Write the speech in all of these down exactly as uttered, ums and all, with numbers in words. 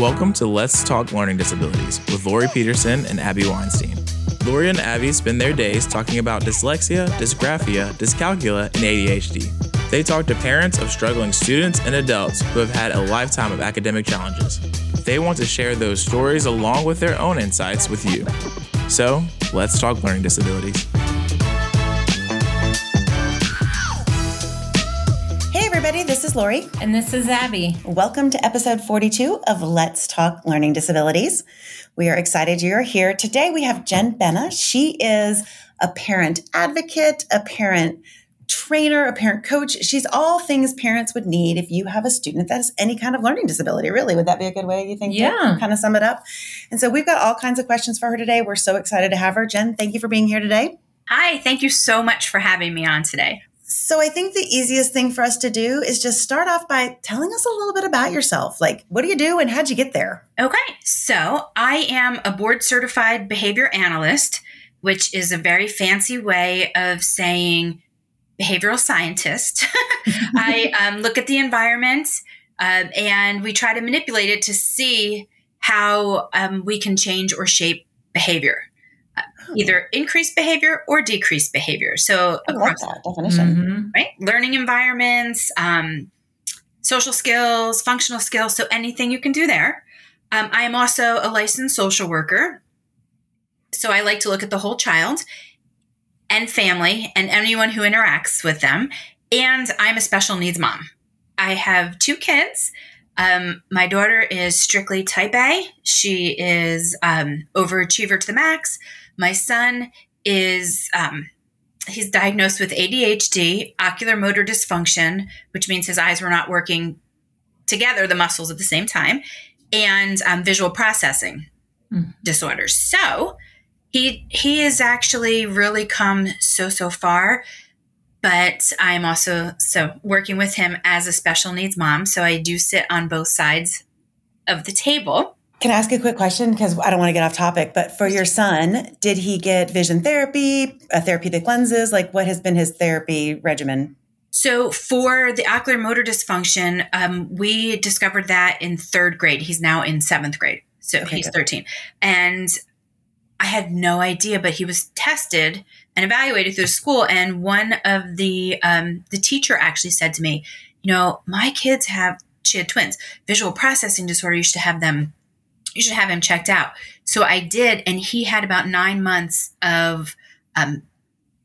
Welcome to Let's Talk Learning Disabilities with Lori Peterson and Abby Weinstein. Lori and Abby spend their days talking about dyslexia, dysgraphia, dyscalculia, and A D H D. They talk to parents of struggling students and adults who have had a lifetime of academic challenges. They want to share those stories along with their own insights with you. So, let's talk learning disabilities. This is Lori. And this is Abby. Welcome to episode forty-two of Let's Talk Learning Disabilities. We are excited you're here. Today we have Jen Benna. She is a parent advocate, a parent trainer, a parent coach. She's all things parents would need if you have a student that has any kind of learning disability, really. Would that be a good way, you think, yeah, to kind of sum it up? And so we've got all kinds of questions for her today. We're so excited to have her. Jen, thank you for being here today. Hi, thank you so much for having me on today. So I think the easiest thing for us to do is just start off by telling us a little bit about yourself. Like, what do you do and how'd you get there? Okay. So I am a board certified behavior analyst, which is a very fancy way of saying behavioral scientist. I um, look at the environment um, and we try to manipulate it to see how um, we can change or shape behavior. Either increase behavior or decrease behavior. So I across, like that definition, mm-hmm, right? Learning environments, um, social skills, functional skills. So anything you can do there. Um, I am also a licensed social worker. So I like to look at the whole child and family and anyone who interacts with them. And I'm a special needs mom. I have two kids. Um, my daughter is strictly type A. She is um, overachiever to the max. My son is, um, he's diagnosed with A D H D, ocular motor dysfunction, which means his eyes were not working together, the muscles at the same time, and um, visual processing mm. disorders. So he he has actually really come so, so far, but I'm also so working with him as a special needs mom. So I do sit on both sides of the table. Can I ask a quick question? Because I don't want to get off topic, but for your son, did he get vision therapy, uh, therapeutic lenses? Like, what has been his therapy regimen? So for the ocular motor dysfunction, um, we discovered that in third grade. He's now in seventh grade. So okay, he's good. thirteen. And I had no idea, but he was tested and evaluated through school. And one of the, um, the teacher actually said to me, you know, my kids have, she had twins, visual processing disorder. You should have them You should have him checked out. So I did. And he had about nine months of um,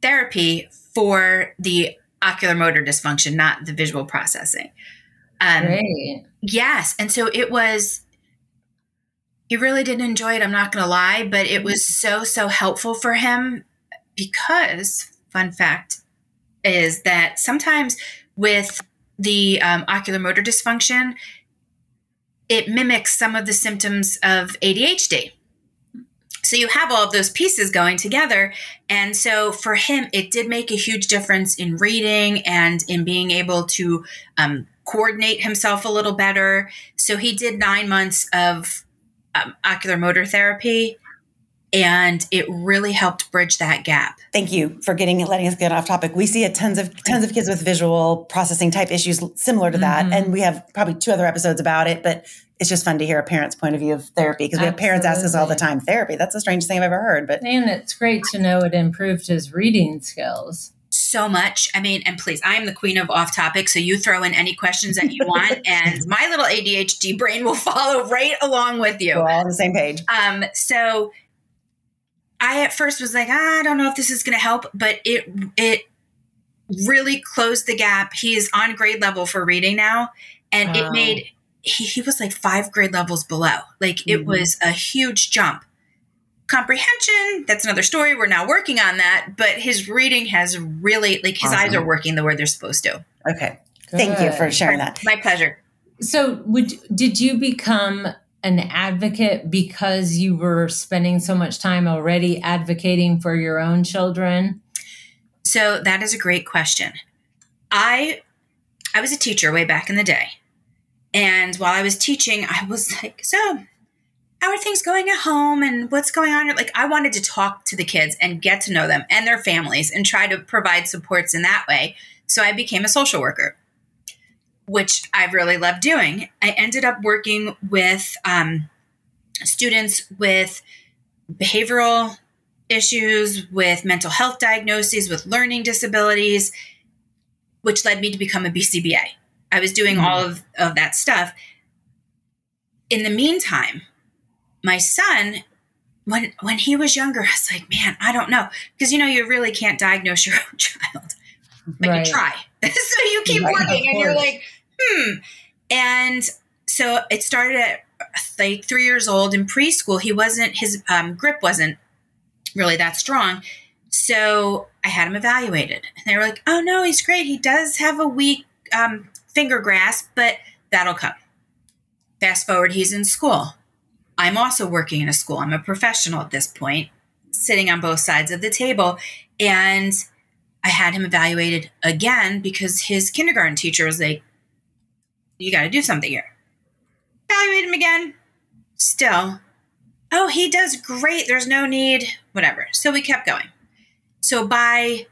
therapy for the ocular motor dysfunction, not the visual processing. Um, Great. Yes. And so it was, he really did enjoy it. I'm not going to lie, but it was so, so helpful for him because, fun fact, is that sometimes with the um, ocular motor dysfunction, it mimics some of the symptoms of A D H D. So you have all of those pieces going together. And so for him, it did make a huge difference in reading and in being able to um, coordinate himself a little better. So he did nine months of um, ocular motor therapy. And it really helped bridge that gap. Thank you for getting letting us get off topic. We see a tons of tons of kids with visual processing type issues similar to that, mm-hmm, and we have probably two other episodes about it. But it's just fun to hear a parent's point of view of therapy because we have parents ask us all the time, "Therapy? That's the strangest thing I've ever heard." But and it's great to know it improved his reading skills so much. I mean, and please, I'm the queen of off topic, so you throw in any questions that you want, and my little A D H D brain will follow right along with you. We're all on the same page. Um, so. I at first was like, I don't know if this is going to help, but it it really closed the gap. He is on grade level for reading now, and wow. it made he, he was like five grade levels below. Like mm-hmm. It was a huge jump. Comprehension, that's another story. We're now working on that, but his reading has really like his awesome. Eyes are working the way they're supposed to. Okay, good. Thank you for sharing that. My pleasure. So, would did you become an advocate because you were spending so much time already advocating for your own children? So that is a great question. I I was a teacher way back in the day. And while I was teaching, I was like, so how are things going at home and what's going on? Like I wanted to talk to the kids and get to know them and their families and try to provide supports in that way. So I became a social worker. which I've really loved doing. I ended up working with um, students with behavioral issues, with mental health diagnoses, with learning disabilities, which led me to become a B C B A. I was doing mm-hmm. all of, of that stuff. In the meantime, my son, when when he was younger, I was like, man, I don't know. Because, you know, you really can't diagnose your own child. But right. you try. So you keep right, working and you're like, hmm. And so it started at like three years old in preschool. He wasn't, his um, grip wasn't really that strong. So I had him evaluated. And they were like, oh, no, he's great. He does have a weak um, finger grasp, but that'll come. Fast forward, he's in school. I'm also working in a school. I'm a professional at this point, sitting on both sides of the table. And I had him evaluated again because his kindergarten teacher was like, you got to do something here. Evaluate him again. Still, oh, he does great. There's no need, whatever. So we kept going. So by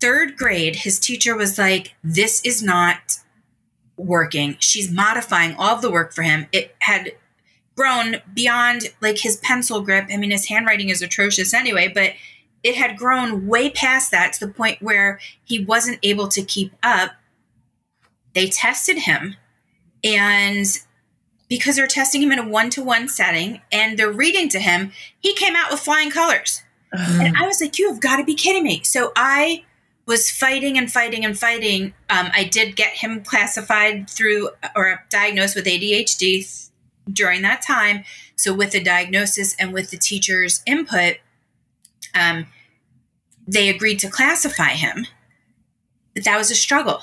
third grade, his teacher was like, this is not working. She's modifying all of the work for him. It had grown beyond like his pencil grip. I mean, his handwriting is atrocious anyway, but it had grown way past that to the point where he wasn't able to keep up. They tested him, and because they're testing him in a one-to-one setting and they're reading to him, he came out with flying colors. Uh-huh. And I was like, you have got to be kidding me. So I was fighting and fighting and fighting. Um, I did get him classified through or diagnosed with A D H D during that time. So with the diagnosis and with the teacher's input, Um, they agreed to classify him, but that was a struggle.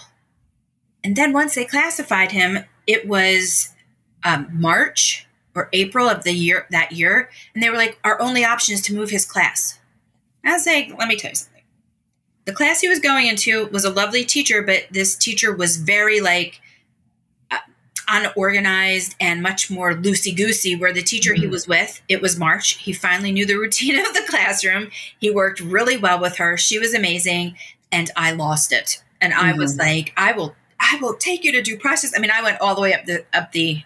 And then once they classified him, it was um, March or April of the year that year. And they were like, our only option is to move his class. I was like, let me tell you something. The class he was going into was a lovely teacher, but this teacher was very like uh, unorganized and much more loosey-goosey, where the teacher he was with, it was March. He finally knew the routine of the classroom. He worked really well with her. She was amazing. And I lost it. And I mm-hmm. was like, I will, I will take you to due process. I mean, I went all the way up the, up the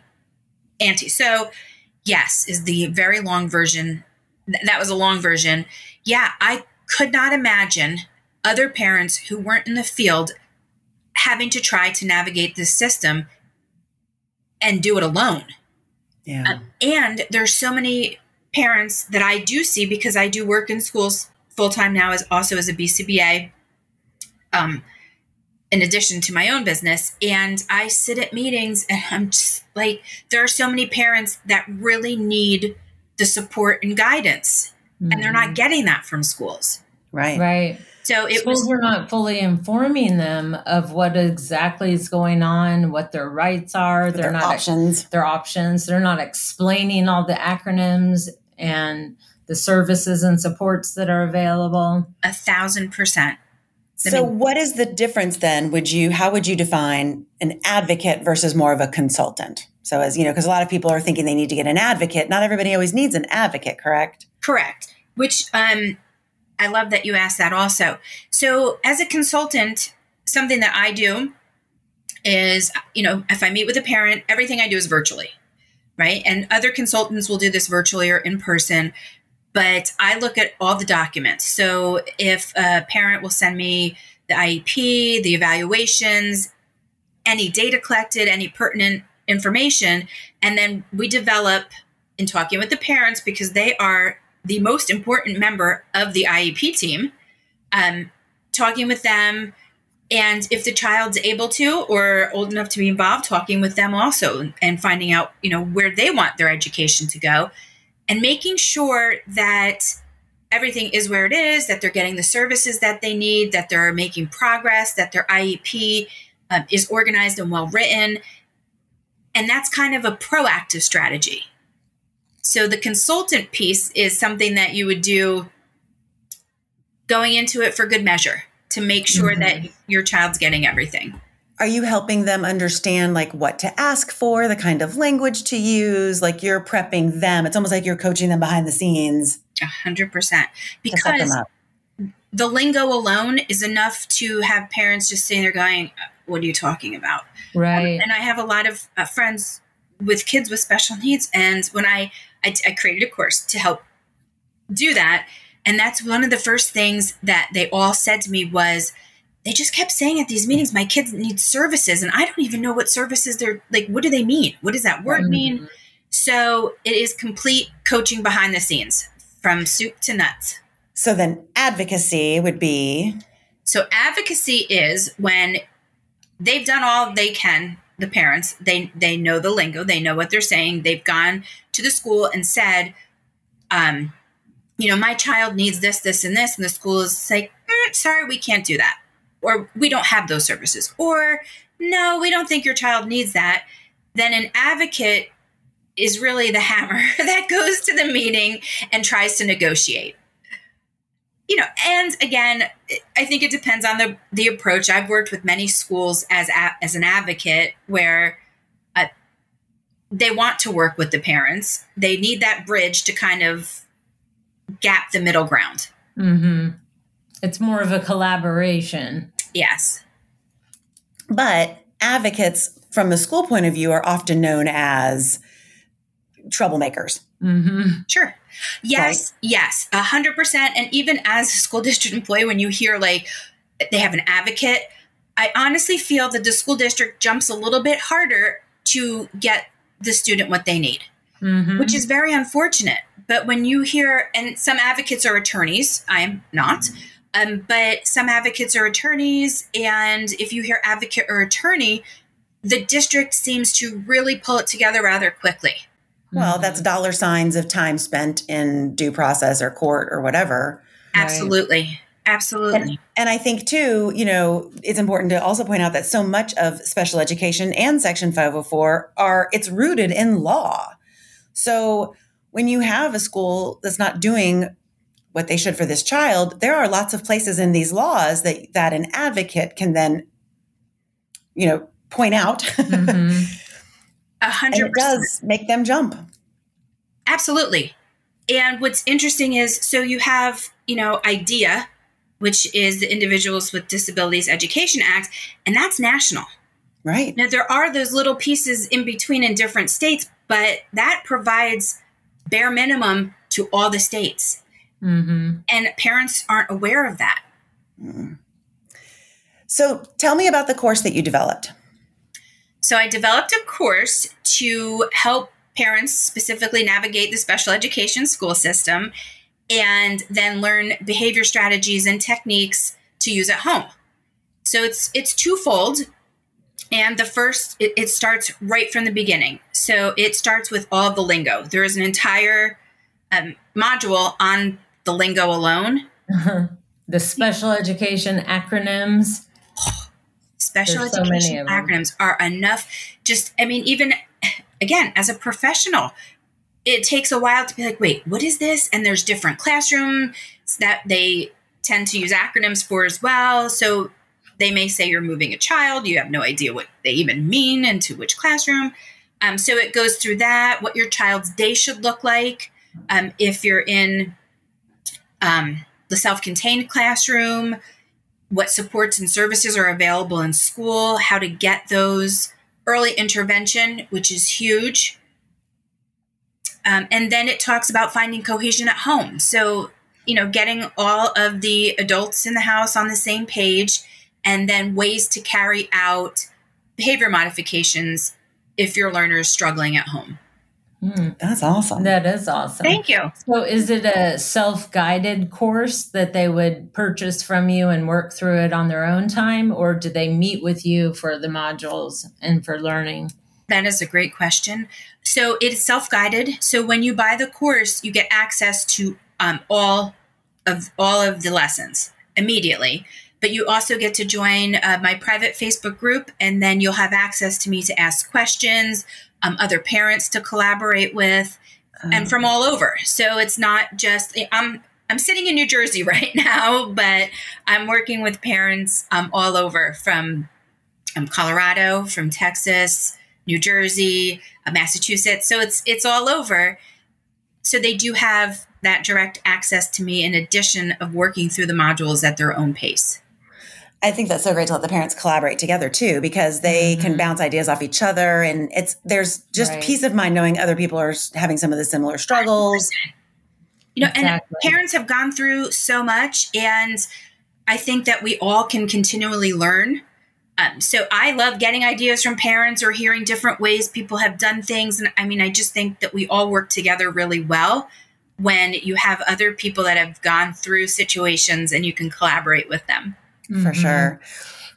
ante. So yes, is the very long version. Th- that was a long version. Yeah. I could not imagine other parents who weren't in the field having to try to navigate this system and do it alone. Yeah. Um, and there's so many parents that I do see, because I do work in schools full-time now, as also as a B C B A, um, in addition to my own business. And I sit at meetings and I'm just like, there are so many parents that really need the support and guidance, mm-hmm. and they're not getting that from schools. Right. Right. So it schools was, were not fully informing them of what exactly is going on, what their rights are. They're their not options. Their options. They're not explaining all the acronyms and the services and supports that are available. A thousand percent. I so, mean, what is the difference then? Would you? How would you define an advocate versus more of a consultant? So, as you know, because a lot of people are thinking they need to get an advocate. Not everybody always needs an advocate, correct? Correct. Which um. I love that you asked that also. So as a consultant, something that I do is, you know, if I meet with a parent, everything I do is virtually, right? And other consultants will do this virtually or in person, but I look at all the documents. So if a parent will send me the I E P, the evaluations, any data collected, any pertinent information, and then we develop in talking with the parents, because they are the most important member of the I E P team, um, talking with them. And if the child's able to, or old enough to be involved, talking with them also and finding out, you know, where they want their education to go, and making sure that everything is where it is, that they're getting the services that they need, that they're making progress, that their I E P uh, is organized and well-written. And that's kind of a proactive strategy. So the consultant piece is something that you would do going into it for good measure to make sure mm-hmm. that your child's getting everything. Are you helping them understand like what to ask for, the kind of language to use? Like you're prepping them. It's almost like you're coaching them behind the scenes. A hundred percent. Because the lingo alone is enough to have parents just sitting there going, what are you talking about? Right. Um, and I have a lot of uh, friends with kids with special needs. And when I, I, I created a course to help do that. And that's one of the first things that they all said to me was, they just kept saying at these meetings, my kids need services. And I don't even know what services they're like, what do they mean? What does that word mm-hmm. mean? So it is complete coaching behind the scenes from soup to nuts. So then advocacy would be? So advocacy is when they've done all they can, the parents, they they know the lingo, they know what they're saying. They've gone to the school and said, um, you know, my child needs this, this, and this. And the school is like, mm, sorry, we can't do that. Or we don't have those services. Or no, we don't think your child needs that. Then an advocate is really the hammer that goes to the meeting and tries to negotiate. You know, and again, I think it depends on the, the approach. I've worked with many schools as a, as an advocate where uh, they want to work with the parents. They need that bridge to kind of gap the middle ground. Mm-hmm. It's more of a collaboration. Yes. But advocates from the school point of view are often known as troublemakers. Mm-hmm. Sure. Yes. Right? Yes. A hundred percent. And even as a school district employee, when you hear like they have an advocate, I honestly feel that the school district jumps a little bit harder to get the student what they need, mm-hmm. which is very unfortunate. But when you hear, and some advocates are attorneys, I am not, um, but some advocates are attorneys. And if you hear advocate or attorney, the district seems to really pull it together rather quickly. Well, that's dollar signs of time spent in due process or court or whatever. Absolutely. Right? Absolutely. And, and I think, too, you know, it's important to also point out that so much of special education and Section five oh four are it's rooted in law. So when you have a school that's not doing what they should for this child, there are lots of places in these laws that, that an advocate can then, you know, point out. Mm-hmm. A hundred percent. It does make them jump. Absolutely. And what's interesting is, so you have, you know, IDEA, which is the Individuals with Disabilities Education Act, and that's national. Right. Now, there are those little pieces in between in different states, but that provides bare minimum to all the states. Mm-hmm. And parents aren't aware of that. Mm. So tell me about the course that you developed. So I developed a course to help parents specifically navigate the special education school system and then learn behavior strategies and techniques to use at home. So it's it's twofold. And the first, it, it starts right from the beginning. So it starts with all of the lingo. There is an entire um, module on the lingo alone. The special education acronyms. Special There's education so acronyms are enough. Just, I mean, even, again, as a professional, it takes a while to be like, wait, what is this? And there's different classrooms that they tend to use acronyms for as well. So they may say you're moving a child. You have no idea what they even mean and to which classroom. Um, so it goes through that, what your child's day should look like. Um, if you're in um, the self-contained classroom, what supports and services are available in school, how to get those, early intervention, which is huge. Um, and then it talks about finding cohesion at home. So, you know, getting all of the adults in the house on the same page, and then ways to carry out behavior modifications if your learner is struggling at home. Mm, that's awesome. That is awesome. Thank you. So is it a self-guided course that they would purchase from you and work through it on their own time? Or do they meet with you for the modules and for learning? That is a great question. So it is self-guided. So when you buy the course, you get access to um, all of all of the lessons immediately. But you also get to join uh, my private Facebook group, and then you'll have access to me to ask questions, Um, other parents to collaborate with, um, and from all over. So it's not just, I'm I'm sitting in New Jersey right now, but I'm working with parents um, all over, from um, Colorado, from Texas, New Jersey, uh, Massachusetts. So it's it's all over. So they do have that direct access to me in addition of working through the modules at their own pace. I think that's so great to let the parents collaborate together too, because they mm-hmm. can bounce ideas off each other. And it's, there's just right. peace of mind knowing other people are having some of the similar struggles. You know, exactly. And parents have gone through so much, and I think that we all can continually learn. Um, so I love getting ideas from parents or hearing different ways people have done things. And I mean, I just think that we all work together really well when you have other people that have gone through situations and you can collaborate with them. Mm-hmm. For sure.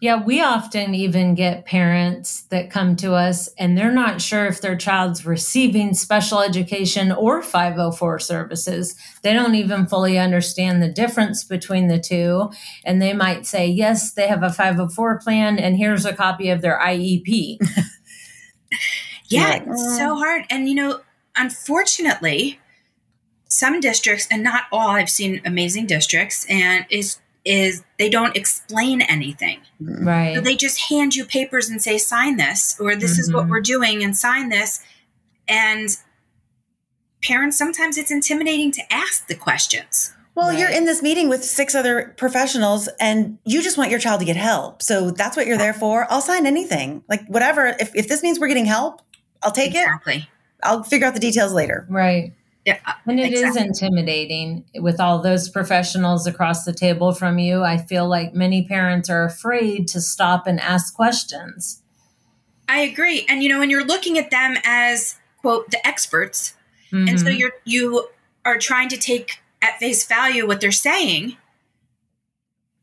Yeah, we often even get parents that come to us and they're not sure if their child's receiving special education or five oh four services. They don't even fully understand the difference between the two. And they might say, yes, they have a five oh four plan and here's a copy of their I E P. Yeah, like, it's so hard. And, you know, unfortunately, some districts, and not all, I've seen amazing districts, and it's is they don't explain anything. Right. So they just hand you papers and say, sign this, or this mm-hmm. is what we're doing and sign this. And parents, sometimes it's intimidating to ask the questions. Well, right. You're in this meeting with six other professionals and you just want your child to get help. So that's what you're there for. I'll sign anything. Like whatever. If, if this means we're getting help, I'll take exactly. it. I'll figure out the details later. Right. Yeah, and it exactly. is intimidating with all those professionals across the table from you. I feel like many parents are afraid to stop and ask questions. I agree. And, you know, when you're looking at them as, quote, the experts, mm-hmm. and so you're, you are trying to take at face value what they're saying.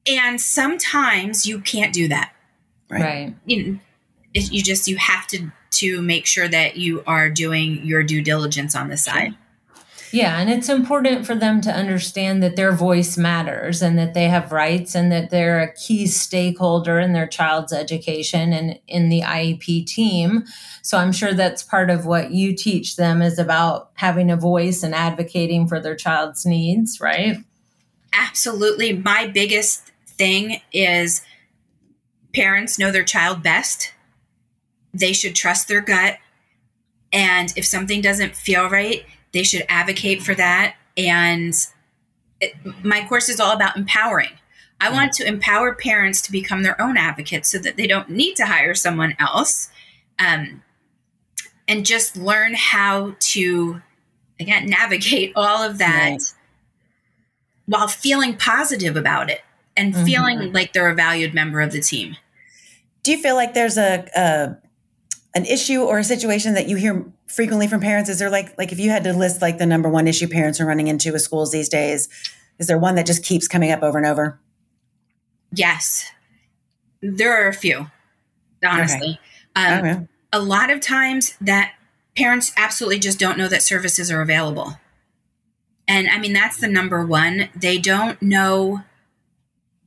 And sometimes you can't do that. Right. right. You know, you just, you have to, to make sure that you are doing your due diligence on the side. Yeah. And it's important for them to understand that their voice matters and that they have rights and that they're a key stakeholder in their child's education and in the I E P team. So I'm sure that's part of what you teach them is about having a voice and advocating for their child's needs, right? Absolutely. My biggest thing is parents know their child best. They should trust their gut. And if something doesn't feel right, they should advocate for that. And it, my course is all about empowering. I mm-hmm. want to empower parents to become their own advocates so that they don't need to hire someone else, um, and just learn how to, again, navigate all of that right. while feeling positive about it and mm-hmm. feeling like they're a valued member of the team. Do you feel like there's a, a an issue or a situation that you hear frequently from parents? Is there like, like if you had to list like the number one issue parents are running into with schools these days, is there one that just keeps coming up over and over? Yes, there are a few, honestly. Okay. Um, okay. A lot of times that parents absolutely just don't know that services are available. And I mean, that's the number one. They don't know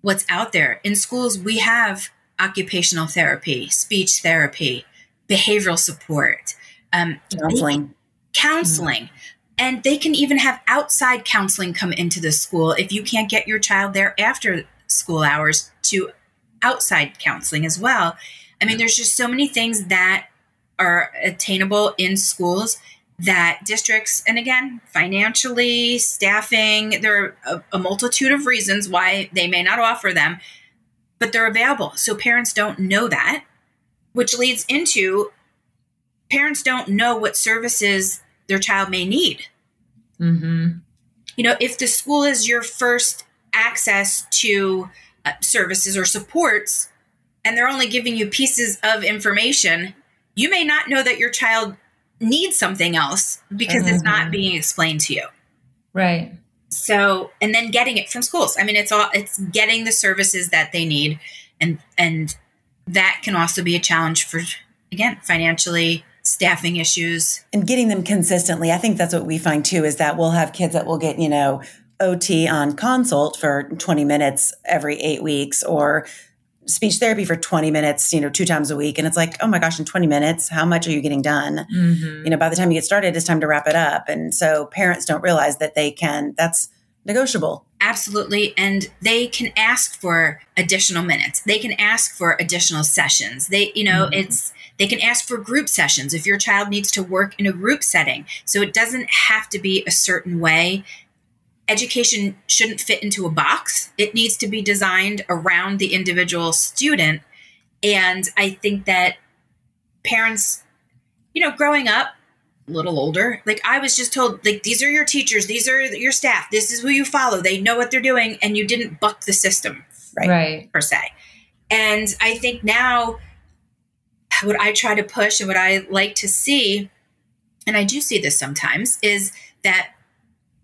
what's out there. In schools, we have occupational therapy, speech therapy, behavioral support, um, counseling, counseling, mm-hmm. and they can even have outside counseling come into the school. If you can't get your child there after school hours, to outside counseling as well. I mean, there's just so many things that are attainable in schools that districts, and again, financially, staffing, there are a, a multitude of reasons why they may not offer them, but they're available. So parents don't know that. Which leads into parents don't know what services their child may need. Mm-hmm. You know, if the school is your first access to uh, services or supports, and they're only giving you pieces of information, you may not know that your child needs something else because mm-hmm. it's not being explained to you. Right. So, and then getting it from schools. I mean, it's all, it's getting the services that they need, and, and, that can also be a challenge for, again, financially, staffing issues. And getting them consistently. I think that's what we find too, is that we'll have kids that will get, you know, O T on consult for twenty minutes every eight weeks or speech therapy for twenty minutes, you know, two times a week. And it's like, oh my gosh, in twenty minutes, how much are you getting done? Mm-hmm. You know, by the time you get started, it's time to wrap it up. And so parents don't realize that they can, that's negotiable. Absolutely. And they can ask for additional minutes. They can ask for additional sessions. They, you know, mm-hmm. it's, they can ask for group sessions if your child needs to work in a group setting. So it doesn't have to be a certain way. education shouldn't fit into a box. It needs to be designed around the individual student. And I think that parents, you know, growing up, a little older, like I was just told, like, these are your teachers, these are your staff, this is who you follow, they know what they're doing, and you didn't buck the system, right? right. Per se. And I think now what I try to push and what I like to see, and I do see this sometimes, is that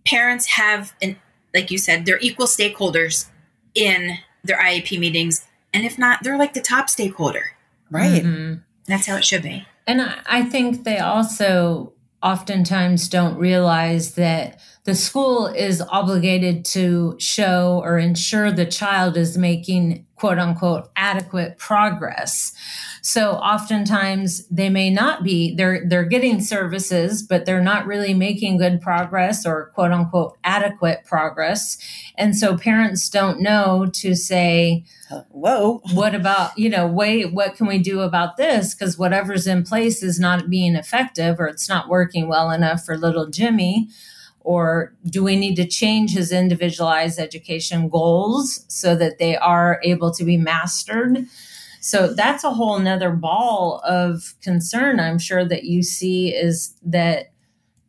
parents have, an, like you said, they're equal stakeholders in their I E P meetings. And if not, they're like the top stakeholder. Right. Mm-hmm. That's how it should be. And I, I think they also oftentimes don't realize that the school is obligated to show or ensure the child is making, quote unquote, adequate progress. So oftentimes they may not be, they're, they're getting services, but they're not really making good progress or, quote unquote, adequate progress. And so parents don't know to say, whoa, what about, you know, wait, what can we do about this? Because whatever's in place is not being effective, or it's not working well enough for little Jimmy. Or do we need to change his individualized education goals so that they are able to be mastered? So that's a whole nother ball of concern, I'm sure, that you see, is that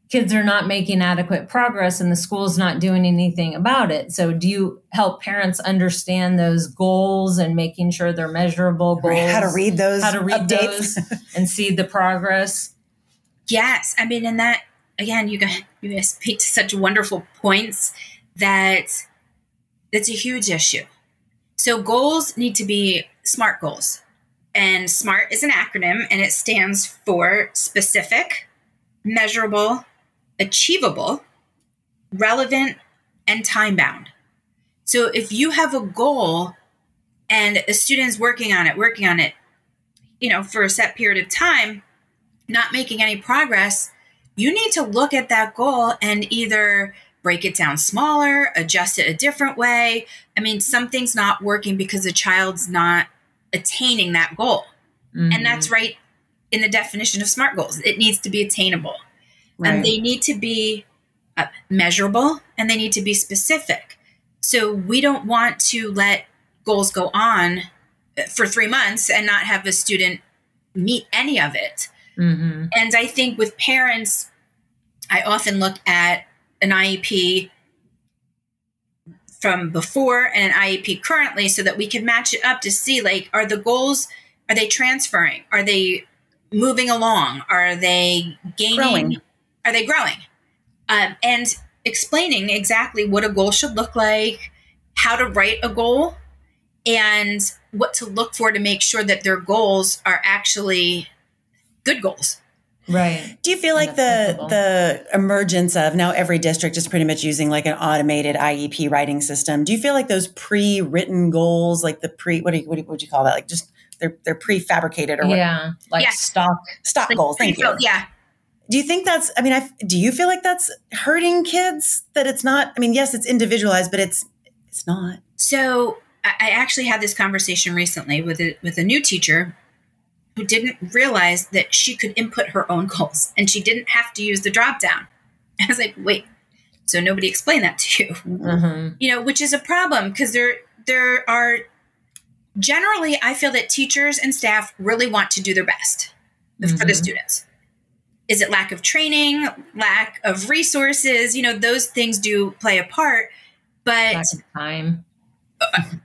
kids are not making adequate progress and the school's not doing anything about it. So do you help parents understand those goals and making sure they're measurable goals? How to read those, how to read updates. Those and see the progress? Yes. I mean, in that, again, you guys, you guys speak to such wonderful points that that's a huge issue. So goals need to be SMART goals. And SMART is an acronym, and it stands for specific, measurable, achievable, relevant, and time-bound. So if you have a goal and a student's working on it, working on it, you know, for a set period of time, not making any progress, you need to look at that goal and either break it down smaller, adjust it a different way. I mean, something's not working because the child's not attaining that goal. Mm-hmm. And that's right in the definition of SMART goals. It needs to be attainable. Right. Um, they need to be uh, measurable, and they need to be specific. So we don't want to let goals go on for three months and not have a student meet any of it. Mm-hmm. And I think with parents, I often look at an I E P from before and an I E P currently so that we can match it up to see, like, are the goals, are they transferring? Are they moving along? Are they gaining? Growing. Are they growing? Um, and explaining exactly what a goal should look like, how to write a goal, and what to look for to make sure that their goals are actually good goals. Right. Do you feel like the the emergence of now every district is pretty much using like an automated I E P writing system? Do you feel like those pre-written goals, like the pre, what do you, what would you call that? Like just they're they're prefabricated or what? Yeah, like yes. stock stock like goals. Thank you. Yeah. Do you think that's? I mean, I do you feel like that's hurting kids? That it's not. I mean, yes, it's individualized, but it's it's not. So I actually had this conversation recently with a, with a new teacher who didn't realize that she could input her own goals and she didn't have to use the drop down. I was like, wait, so nobody explained that to you, mm-hmm. you know, which is a problem because there, there are generally, I feel that teachers and staff really want to do their best mm-hmm. for the students. Is it lack of training, lack of resources? You know, those things do play a part, but lack of time.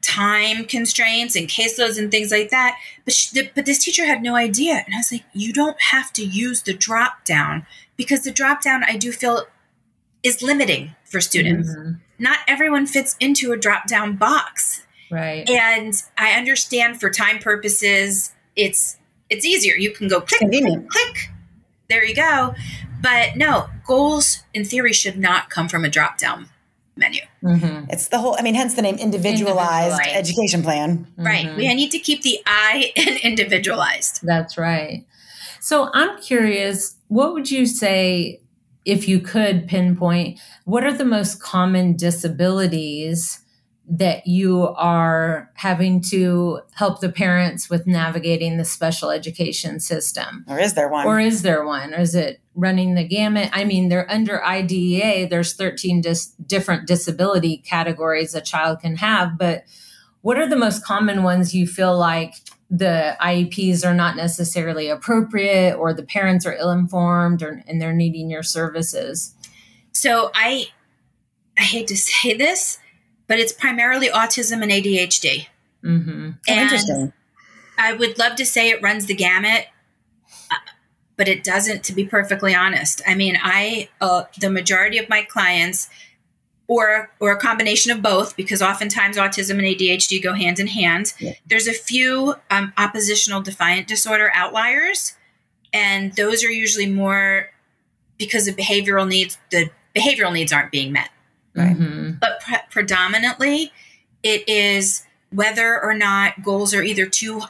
time constraints and caseloads and things like that. But she, but this teacher had no idea. And I was like, you don't have to use the drop down because the drop down I do feel is limiting for students. Mm-hmm. Not everyone fits into a drop down box. Right. And I understand for time purposes, it's, it's easier. You can go click, click, click. There you go. But no, goals in theory should not come from a drop down menu. Mm-hmm. It's the whole, I mean, hence the name individualized, individualized. Education plan. Right. Mm-hmm. We need to keep the I in individualized. That's right. So I'm curious, what would you say, if you could pinpoint, what are the most common disabilities that you are having to help the parents with navigating the special education system? Or is there one? Or is there one? Or is it running the gamut? I mean, they're under I D E A. There's thirteen dis- different disability categories a child can have. But what are the most common ones you feel like the I E Ps are not necessarily appropriate, or the parents are ill-informed, or, and they're needing your services? So I, I hate to say this, but it's primarily autism and A D H D. Mm-hmm. And interesting. I would love to say it runs the gamut, but it doesn't, to be perfectly honest. I mean, I, uh, the majority of my clients, or, or a combination of both, because oftentimes autism and A D H D go hand in hand. Yeah. There's a few um, oppositional defiant disorder outliers, and those are usually more because of behavioral needs. The behavioral needs aren't being met. Right. Mm-hmm. But pre- predominantly, it is whether or not goals are either too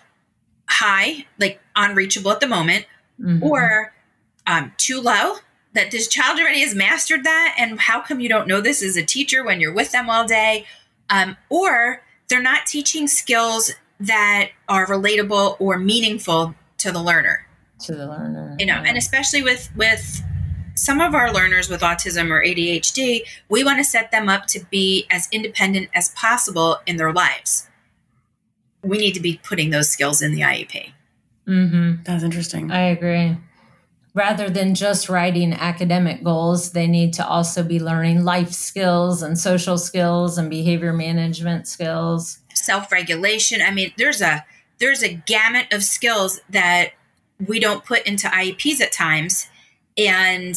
high, like unreachable at the moment, mm-hmm. or um, too low, that this child already has mastered that. And how come you don't know this as a teacher when you're with them all day? Um, or they're not teaching skills that are relatable or meaningful to the learner. To the learner. You know, yeah. And especially with with. Some of our learners with autism or A D H D, we want to set them up to be as independent as possible in their lives. We need to be putting those skills in the I E P. Mm-hmm. That's interesting. I agree. Rather than just writing academic goals, they need to also be learning life skills and social skills and behavior management skills. Self-regulation. I mean, there's a there's a gamut of skills that we don't put into I E Ps at times. And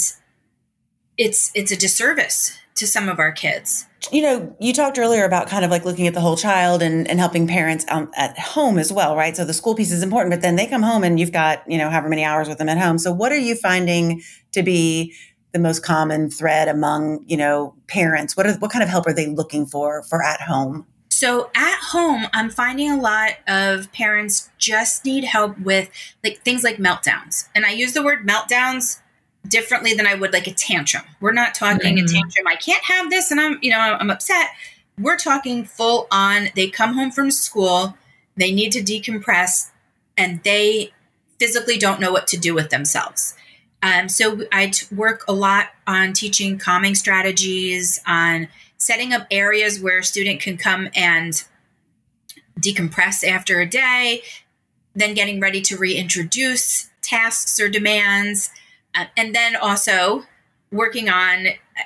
it's it's a disservice to some of our kids. You know, you talked earlier about kind of like looking at the whole child and, and helping parents um, at home as well, right? So the school piece is important, but then they come home and you've got, you know, however many hours with them at home. So what are you finding to be the most common thread among, you know, parents? What are, what kind of help are they looking for for at home? So at home, I'm finding a lot of parents just need help with like things like meltdowns. And I use the word meltdowns differently than I would like a tantrum. We're not talking mm-hmm. a tantrum. I can't have this. And I'm, you know, I'm upset. We're talking full on. They come home from school. They need to decompress and they physically don't know what to do with themselves. Um, so I t- work a lot on teaching calming strategies, on setting up areas where a student can come and decompress after a day, then getting ready to reintroduce tasks or demands. Uh, and then also working on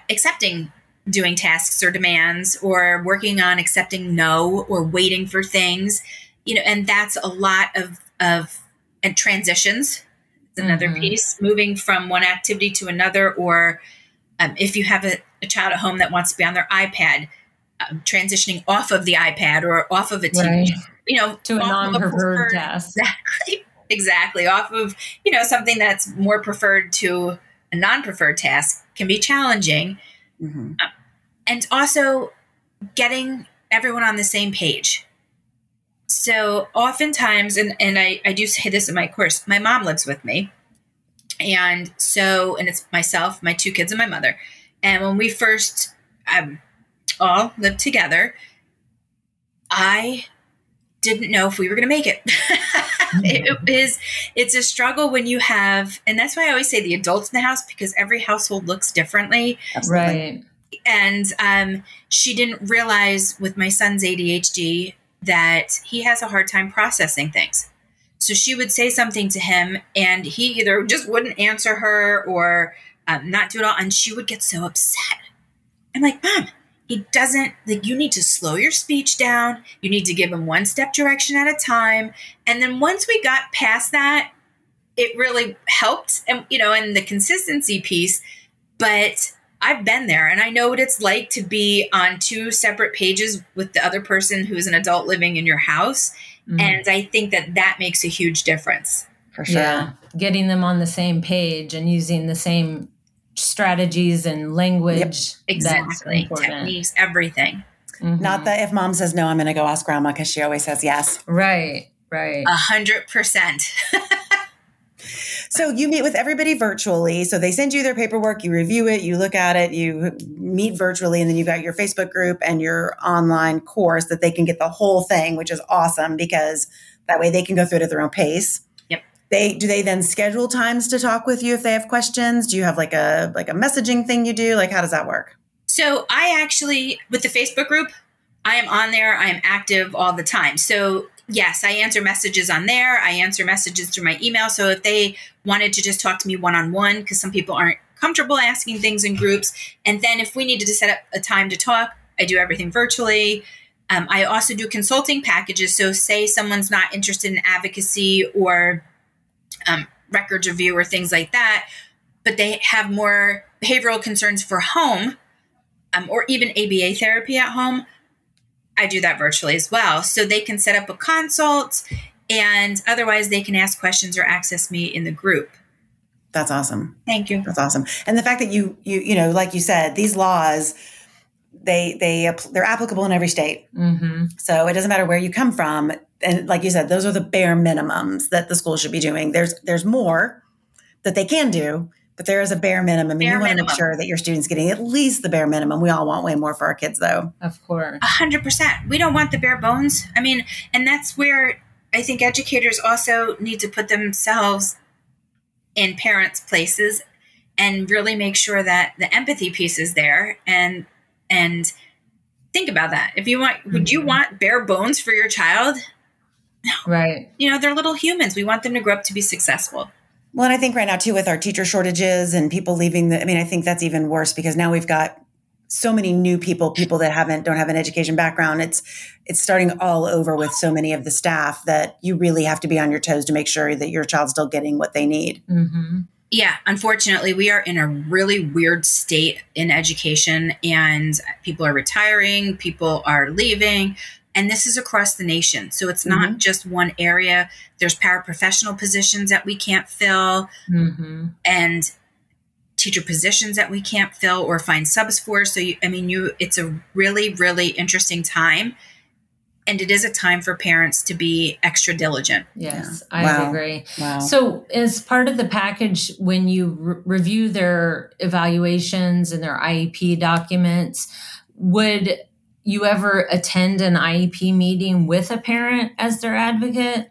accepting doing tasks or demands, or working on accepting no, or waiting for things, you know, and that's a lot of, of and transitions. It's another mm-hmm. piece, moving from one activity to another, or um, if you have a, a child at home that wants to be on their iPad, um, transitioning off of the iPad or off of a T V, right. you know, to a non-preferred task. Exactly. Exactly. Off of, you know, something that's more preferred to a non-preferred task can be challenging. Mm-hmm. Uh, and also getting everyone on the same page. So oftentimes, and, and I, I do say this in my course, my mom lives with me. And so, and it's myself, my two kids, and my mother. And when we first um, all lived together, I didn't know if we were going to make it. It is, it's a struggle when you have, and that's why I always say the adults in the house, because every household looks differently. Right. And um, she didn't realize with my son's A D H D that he has a hard time processing things. So she would say something to him and he either just wouldn't answer her or um, not do it all. And she would get so upset. I'm like, Mom, he doesn't, like, you need to slow your speech down. You need to give him one step direction at a time. And then once we got past that, it really helped. And, you know, and the consistency piece, but I've been there and I know what it's like to be on two separate pages with the other person who is an adult living in your house. Mm-hmm. And I think that that makes a huge difference. For sure. Yeah. Getting them on the same page and using the same strategies and language. Yep. Exactly. Techniques, everything. Mm-hmm. Not that if mom says no, I'm going to go ask grandma because she always says yes. Right, right. A hundred percent. So you meet with everybody virtually. So they send you their paperwork, you review it, you look at it, you meet virtually, and then you've got your Facebook group and your online course that they can get the whole thing, which is awesome because that way they can go through it at their own pace. Yep. They do they then schedule times to talk with you if they have questions? Do you have like a like a messaging thing you do? Like how does that work? So I actually, with the Facebook group, I am on there. I am active all the time. So yes, I answer messages on there. I answer messages through my email. So if they wanted to just talk to me one-on-one, because some people aren't comfortable asking things in groups. And then if we needed to set up a time to talk, I do everything virtually. Um, I also do consulting packages. So say someone's not interested in advocacy or um, records review or things like that, but they have more behavioral concerns for home um, or even A B A therapy at home. I do that virtually as well. So they can set up a consult and otherwise they can ask questions or access me in the group. That's awesome. Thank you. That's awesome. And the fact that you, you, you know, like you said, these laws, they, they, they're applicable in every state. Mm-hmm. So it doesn't matter where you come from. And like you said, those are the bare minimums that the school should be doing. There's, there's more that they can do, but there is a bare minimum. Bare and you want minimum. To make sure that your student's getting at least the bare minimum. We all want way more for our kids, though. Of course. A hundred percent. We don't want the bare bones. I mean, and that's where I think educators also need to put themselves in parents' places and really make sure that the empathy piece is there. And and think about that. If you want, mm-hmm. would you want bare bones for your child? No. Right. You know, they're little humans. We want them to grow up to be successful. Well, and I think right now, too, with our teacher shortages and people leaving, the, I mean, I think that's even worse because now we've got so many new people, people that haven't don't have an education background. It's it's starting all over with so many of the staff that you really have to be on your toes to make sure that your child's still getting what they need. Mm-hmm. Yeah, unfortunately, we are in a really weird state in education and people are retiring, people are leaving. And this is across the nation. So it's not mm-hmm. just one area. There's paraprofessional positions that we can't fill mm-hmm. and teacher positions that we can't fill or find subs for. So, you, I mean, you. It's a really, really interesting time. And it is a time for parents to be extra diligent. Yes, yeah. I wow. agree. Wow. So as part of the package, when you re- review their evaluations and their I E P documents, would you ever attend an I E P meeting with a parent as their advocate?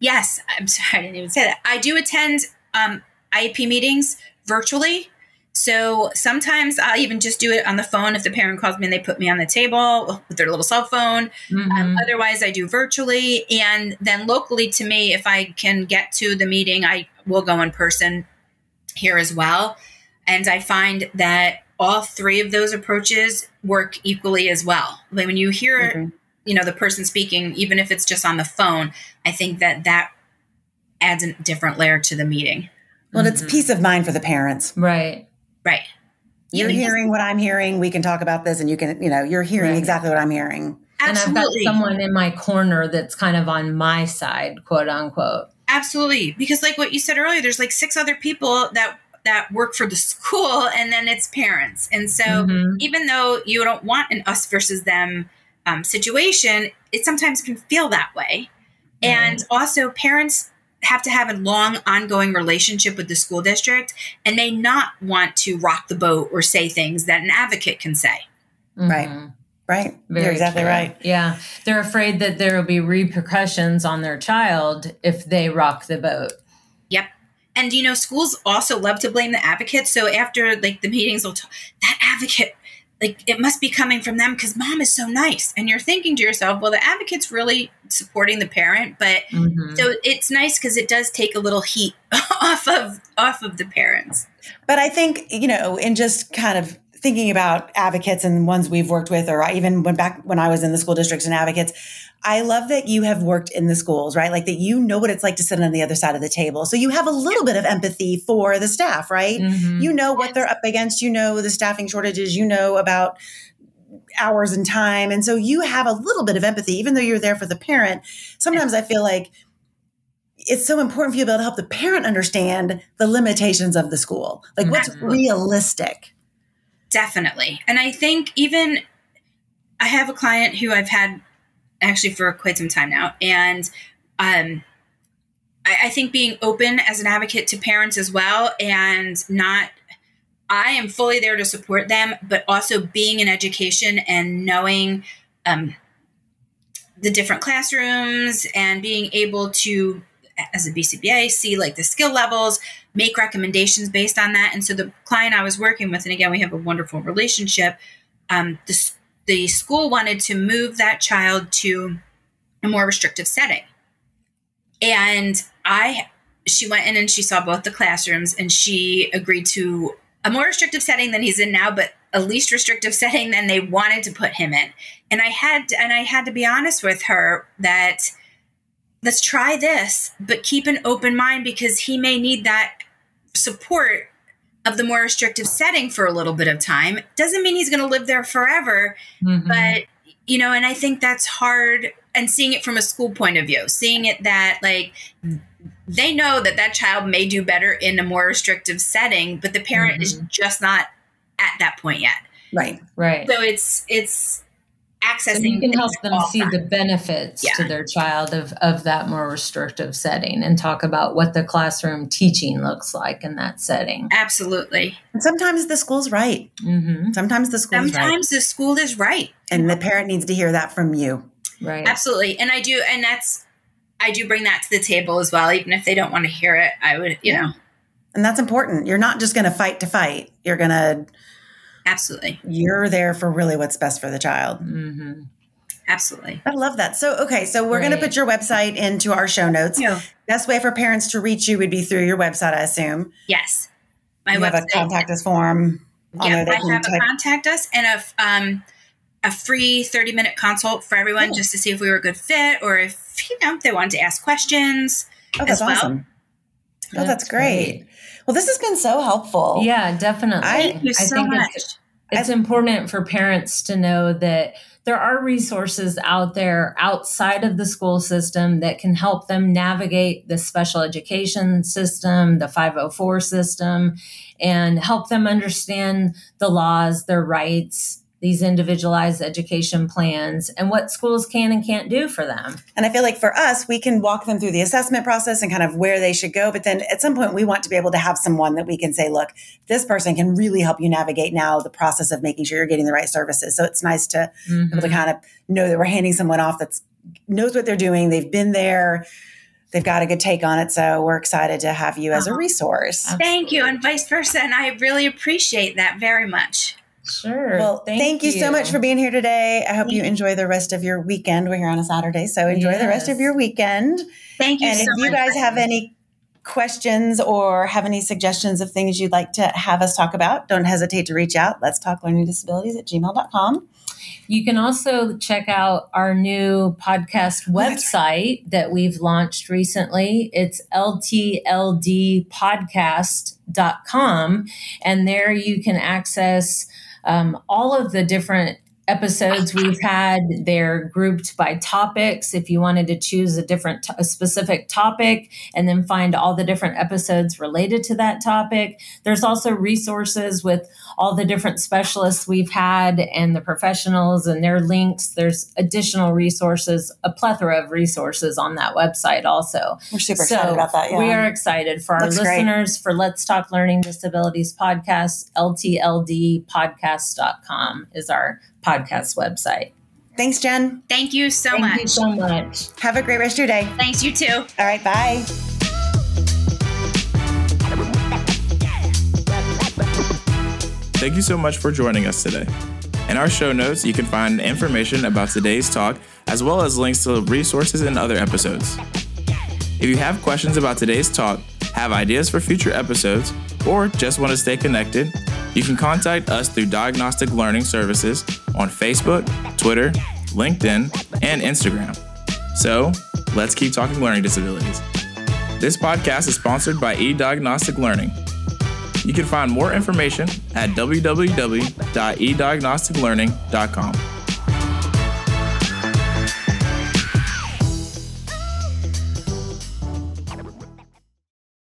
Yes. I'm sorry. I didn't even say that. I do attend um, I E P meetings virtually. So sometimes I'll even just do it on the phone. If the parent calls me and they put me on the table with their little cell phone. Mm-hmm. Um, otherwise I do virtually. And then locally to me, if I can get to the meeting, I will go in person here as well. And I find that all three of those approaches work equally as well. Like when you hear, mm-hmm. you know, the person speaking, even if it's just on the phone, I think that that adds a different layer to the meeting. Well, mm-hmm. it's peace of mind for the parents. Right. Right. You're you hearing just, what I'm hearing. We can talk about this and you can, you know, you're hearing right. exactly what I'm hearing. Absolutely. And I've got someone in my corner that's kind of on my side, quote unquote. Absolutely. Because like what you said earlier, there's like six other people that that work for the school and then it's parents. And so mm-hmm. even though you don't want an us versus them um, situation, it sometimes can feel that way. Mm-hmm. And also parents have to have a long ongoing relationship with the school district and they not want to rock the boat or say things that an advocate can say. Mm-hmm. Right. Right. Very You're exactly true. Right. Yeah. They're afraid that there will be repercussions on their child if they rock the boat. Yep. And, you know, schools also love to blame the advocates. So after, like, the meetings, they'll t- that advocate, like, it must be coming from them because mom is so nice. And you're thinking to yourself, well, the advocate's really supporting the parent. But mm-hmm. so it's nice because it does take a little heat off of off of the parents. But I think, you know, in just kind of thinking about advocates and the ones we've worked with, or I even went back when I was in the school districts and advocates, I love that you have worked in the schools, right? Like that you know what it's like to sit on the other side of the table. So you have a little bit of empathy for the staff, right? Mm-hmm. You know what they're up against. You know the staffing shortages. You know about hours and time. And so you have a little bit of empathy, even though you're there for the parent. Sometimes I feel like it's so important for you to be able to help the parent understand the limitations of the school. Like what's Absolutely. Realistic. Definitely. And I think even I have a client who I've had actually for quite some time now. And um, I, I think being open as an advocate to parents as well, and not, I am fully there to support them, but also being in education and knowing um, the different classrooms and being able to, as a B C B A, see like the skill levels, make recommendations based on that. And so the client I was working with, and again, we have a wonderful relationship, um, the, the school wanted to move that child to a more restrictive setting. And I, she went in and she saw both the classrooms, and she agreed to a more restrictive setting than he's in now, but a least restrictive setting than they wanted to put him in. And I had, and I had to be honest with her that let's try this, but keep an open mind, because he may need that support of the more restrictive setting for a little bit of time. Doesn't mean he's going to live there forever, mm-hmm. but you know, and I think that's hard. And seeing it from a school point of view, seeing it that like they know that that child may do better in a more restrictive setting, but the parent mm-hmm. is just not at that point yet. Right. Right. So it's, it's accessing. So you can help them see time. the benefits yeah. to their child of, of that more restrictive setting, and talk about what the classroom teaching looks like in that setting. Absolutely. And sometimes the school's right. Mm-hmm. Sometimes the school is right. Sometimes the school is right. And the parent needs to hear that from you. Right. Absolutely. And I do. And that's, I do bring that to the table as well. Even if they don't want to hear it, I would, you yeah. know. And that's important. You're not just going to fight to fight. You're going to. Absolutely. You're there for really what's best for the child. Mm-hmm. Absolutely. I love that. So, okay. So we're right. going to put your website into our show notes. Yeah. Best way for parents to reach you would be through your website, I assume. Yes. My you website. have a contact us form. Yeah, I have type- a contact us and a, um, a free thirty minute consult for everyone cool. just to see if we were a good fit, or if, you know, if they wanted to ask questions. Oh, that's as well. awesome. Oh, that's, that's great. great. Well, this has been so helpful. Yeah, definitely. I, Thank you so I think much. It's, it's I, important for parents to know that there are resources out there outside of the school system that can help them navigate the special education system, the five oh four system, and help them understand the laws, their rights, these individualized education plans, and what schools can and can't do for them. And I feel like for us, we can walk them through the assessment process and kind of where they should go. But then at some point, we want to be able to have someone that we can say, look, this person can really help you navigate now the process of making sure you're getting the right services. So it's nice to mm-hmm. be able to kind of know that we're handing someone off that knows what they're doing. They've been there. They've got a good take on it. So we're excited to have you as a resource. Absolutely. Thank you. And vice versa. And I really appreciate that very much. Sure. Well, thank, thank you, you so much for being here today. I hope you enjoy the rest of your weekend. We're here on a Saturday, so enjoy yes. the rest of your weekend. Thank you. And so if you guys have any questions or have any suggestions of things you'd like to have us talk about, don't hesitate to reach out. Let's talk learning disabilities at gmail dot com. You can also check out our new podcast website that we've launched recently. It's L T L D podcast dot com. And there you can access Um, all of the different episodes we've had. They're grouped by topics. If you wanted to choose a different, a specific topic, and then find all the different episodes related to that topic. There's also resources with all the different specialists we've had and the professionals and their links. There's additional resources, a plethora of resources on that website also. We're super so excited about that. Yeah. We are excited for our Looks listeners great. for Let's Talk Learning Disabilities Podcast. L T L D podcast dot com is our podcast website. Thanks, Jen. Thank you so Thank much. Thank you so much. Have a great rest of your day. Thanks, you too. All right, bye. Thank you so much for joining us today. In our show notes, you can find information about today's talk, as well as links to resources and other episodes. If you have questions about today's talk, have ideas for future episodes, or just want to stay connected, you can contact us through Diagnostic Learning Services on Facebook, Twitter, LinkedIn, and Instagram. So let's keep talking learning disabilities. This podcast is sponsored by eDiagnostic Learning. You can find more information at w w w dot e diagnostic learning dot com.